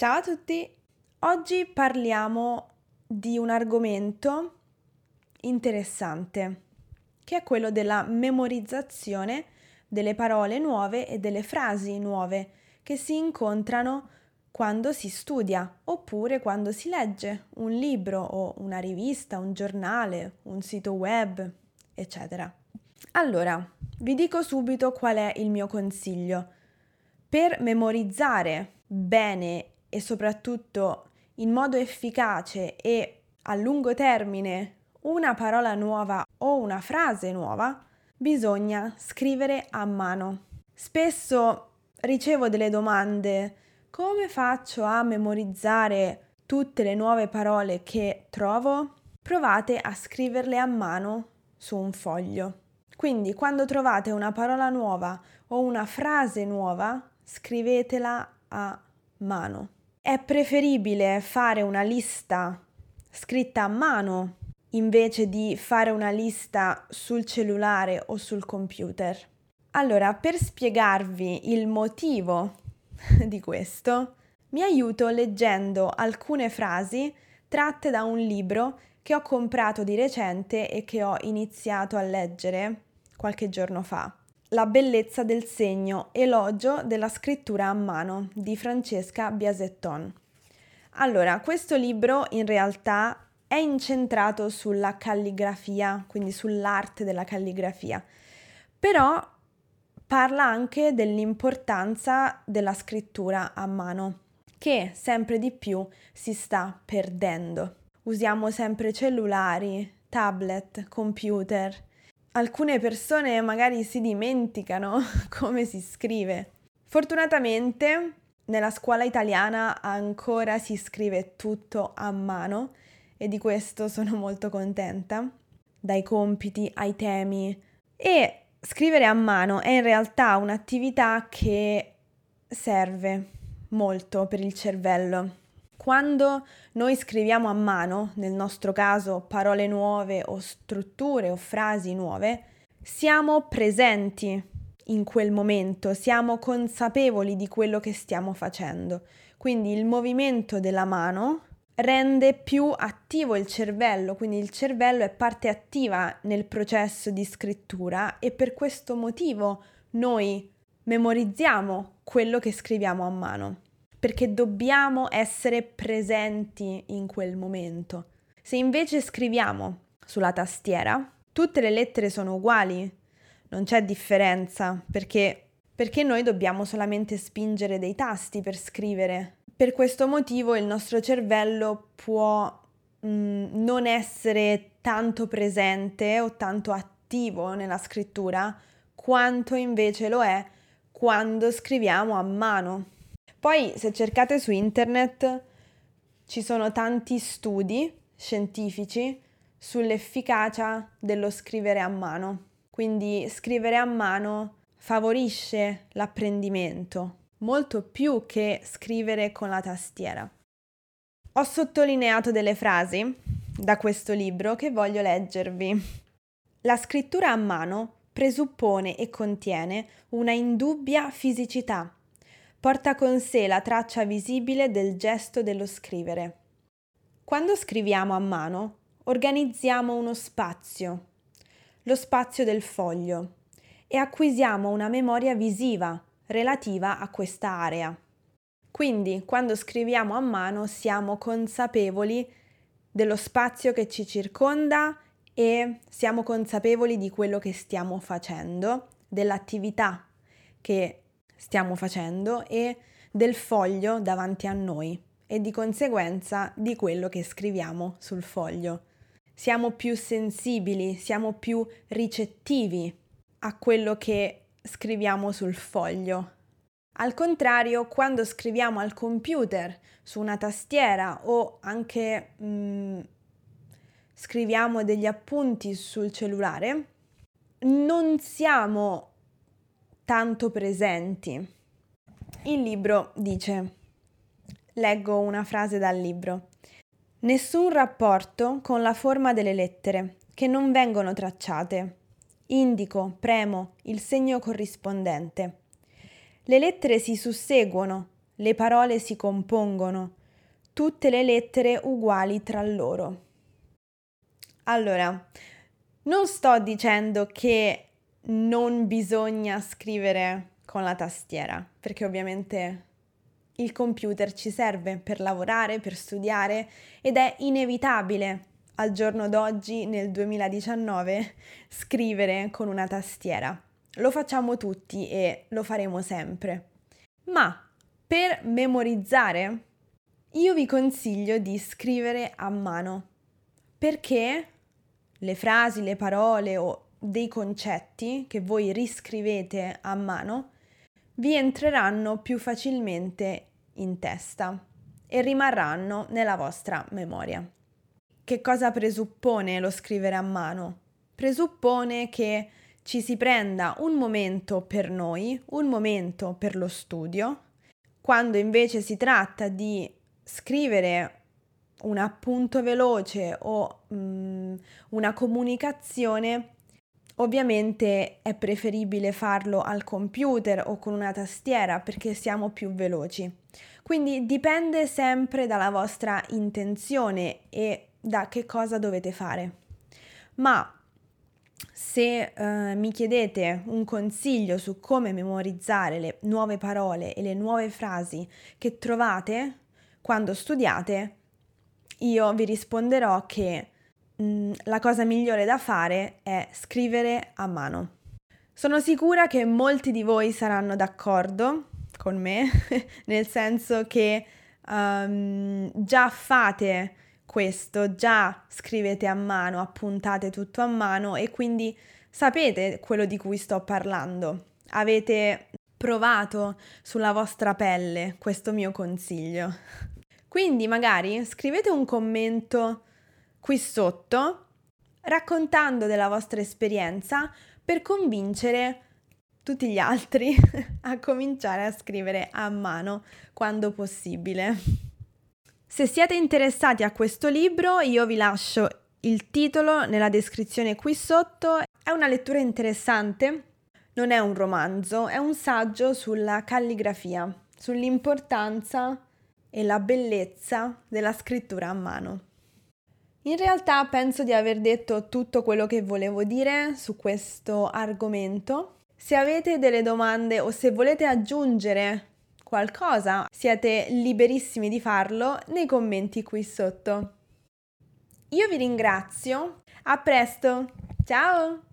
Ciao a tutti! Oggi parliamo di un argomento interessante, che è quello della memorizzazione delle parole nuove e delle frasi nuove che si incontrano quando si studia oppure quando si legge un libro o una rivista, un giornale, un sito web, eccetera. Allora, vi dico subito qual è il mio consiglio. Per memorizzare bene e soprattutto in modo efficace e a lungo termine una parola nuova o una frase nuova, bisogna scrivere a mano. Spesso ricevo delle domande: come faccio a memorizzare tutte le nuove parole che trovo? Provate a scriverle a mano su un foglio. Quindi quando trovate una parola nuova o una frase nuova, scrivetela a mano. È preferibile fare una lista scritta a mano invece di fare una lista sul cellulare o sul computer. Allora, per spiegarvi il motivo di questo, mi aiuto leggendo alcune frasi tratte da un libro che ho comprato di recente e che ho iniziato a leggere qualche giorno fa. La bellezza del segno, elogio della scrittura a mano di Francesca Biasetton. Allora, questo libro in realtà è incentrato sulla calligrafia, quindi sull'arte della calligrafia, però parla anche dell'importanza della scrittura a mano, che sempre di più si sta perdendo. Usiamo sempre cellulari, tablet, computer. Alcune persone magari si dimenticano come si scrive. Fortunatamente nella scuola italiana ancora si scrive tutto a mano e di questo sono molto contenta, dai compiti ai temi. E scrivere a mano è in realtà un'attività che serve molto per il cervello. Quando noi scriviamo a mano, nel nostro caso parole nuove o strutture o frasi nuove, siamo presenti in quel momento, siamo consapevoli di quello che stiamo facendo. Quindi il movimento della mano rende più attivo il cervello, quindi il cervello è parte attiva nel processo di scrittura e per questo motivo noi memorizziamo quello che scriviamo a mano. Perché dobbiamo essere presenti in quel momento. Se invece scriviamo sulla tastiera, tutte le lettere sono uguali, non c'è differenza, perché noi dobbiamo solamente spingere dei tasti per scrivere. Per questo motivo il nostro cervello può non essere tanto presente o tanto attivo nella scrittura, quanto invece lo è quando scriviamo a mano. Poi, se cercate su internet, ci sono tanti studi scientifici sull'efficacia dello scrivere a mano. Quindi scrivere a mano favorisce l'apprendimento, molto più che scrivere con la tastiera. Ho sottolineato delle frasi da questo libro che voglio leggervi. La scrittura a mano presuppone e contiene una indubbia fisicità. Porta con sé la traccia visibile del gesto dello scrivere. Quando scriviamo a mano, organizziamo uno spazio, lo spazio del foglio, e acquisiamo una memoria visiva relativa a questa area. Quindi, quando scriviamo a mano, siamo consapevoli dello spazio che ci circonda e siamo consapevoli di quello che stiamo facendo, dell'attività che stiamo facendo e del foglio davanti a noi e di conseguenza di quello che scriviamo sul foglio. Siamo più sensibili, siamo più ricettivi a quello che scriviamo sul foglio. Al contrario, quando scriviamo al computer, su una tastiera o anche scriviamo degli appunti sul cellulare, non siamo tanto presenti. Il libro dice, leggo una frase dal libro: nessun rapporto con la forma delle lettere, che non vengono tracciate. Indico, premo, il segno corrispondente. Le lettere si susseguono, Le parole si compongono, tutte le lettere uguali tra loro. Allora, non sto dicendo che non bisogna scrivere con la tastiera, perché ovviamente il computer ci serve per lavorare, per studiare, ed è inevitabile al giorno d'oggi, nel 2019, scrivere con una tastiera. Lo facciamo tutti e lo faremo sempre. Ma per memorizzare, io vi consiglio di scrivere a mano, perché le frasi, le parole o dei concetti che voi riscrivete a mano vi entreranno più facilmente in testa e rimarranno nella vostra memoria. Che cosa presuppone lo scrivere a mano? Presuppone che ci si prenda un momento per noi, un momento per lo studio, quando invece si tratta di scrivere un appunto veloce o una comunicazione. Ovviamente è preferibile farlo al computer o con una tastiera perché siamo più veloci. Quindi dipende sempre dalla vostra intenzione e da che cosa dovete fare. Ma se mi chiedete un consiglio su come memorizzare le nuove parole e le nuove frasi che trovate quando studiate, io vi risponderò che la cosa migliore da fare è scrivere a mano. Sono sicura che molti di voi saranno d'accordo con me, nel senso che già fate questo, già scrivete a mano, appuntate tutto a mano e quindi sapete quello di cui sto parlando. Avete provato sulla vostra pelle questo mio consiglio. Quindi magari scrivete un commento qui sotto, raccontando della vostra esperienza per convincere tutti gli altri a cominciare a scrivere a mano quando possibile. Se siete interessati a questo libro, io vi lascio il titolo nella descrizione qui sotto. È una lettura interessante, non è un romanzo, è un saggio sulla calligrafia, sull'importanza e la bellezza della scrittura a mano. In realtà penso di aver detto tutto quello che volevo dire su questo argomento. Se avete delle domande o se volete aggiungere qualcosa, siete liberissimi di farlo nei commenti qui sotto. Io vi ringrazio, a presto, ciao!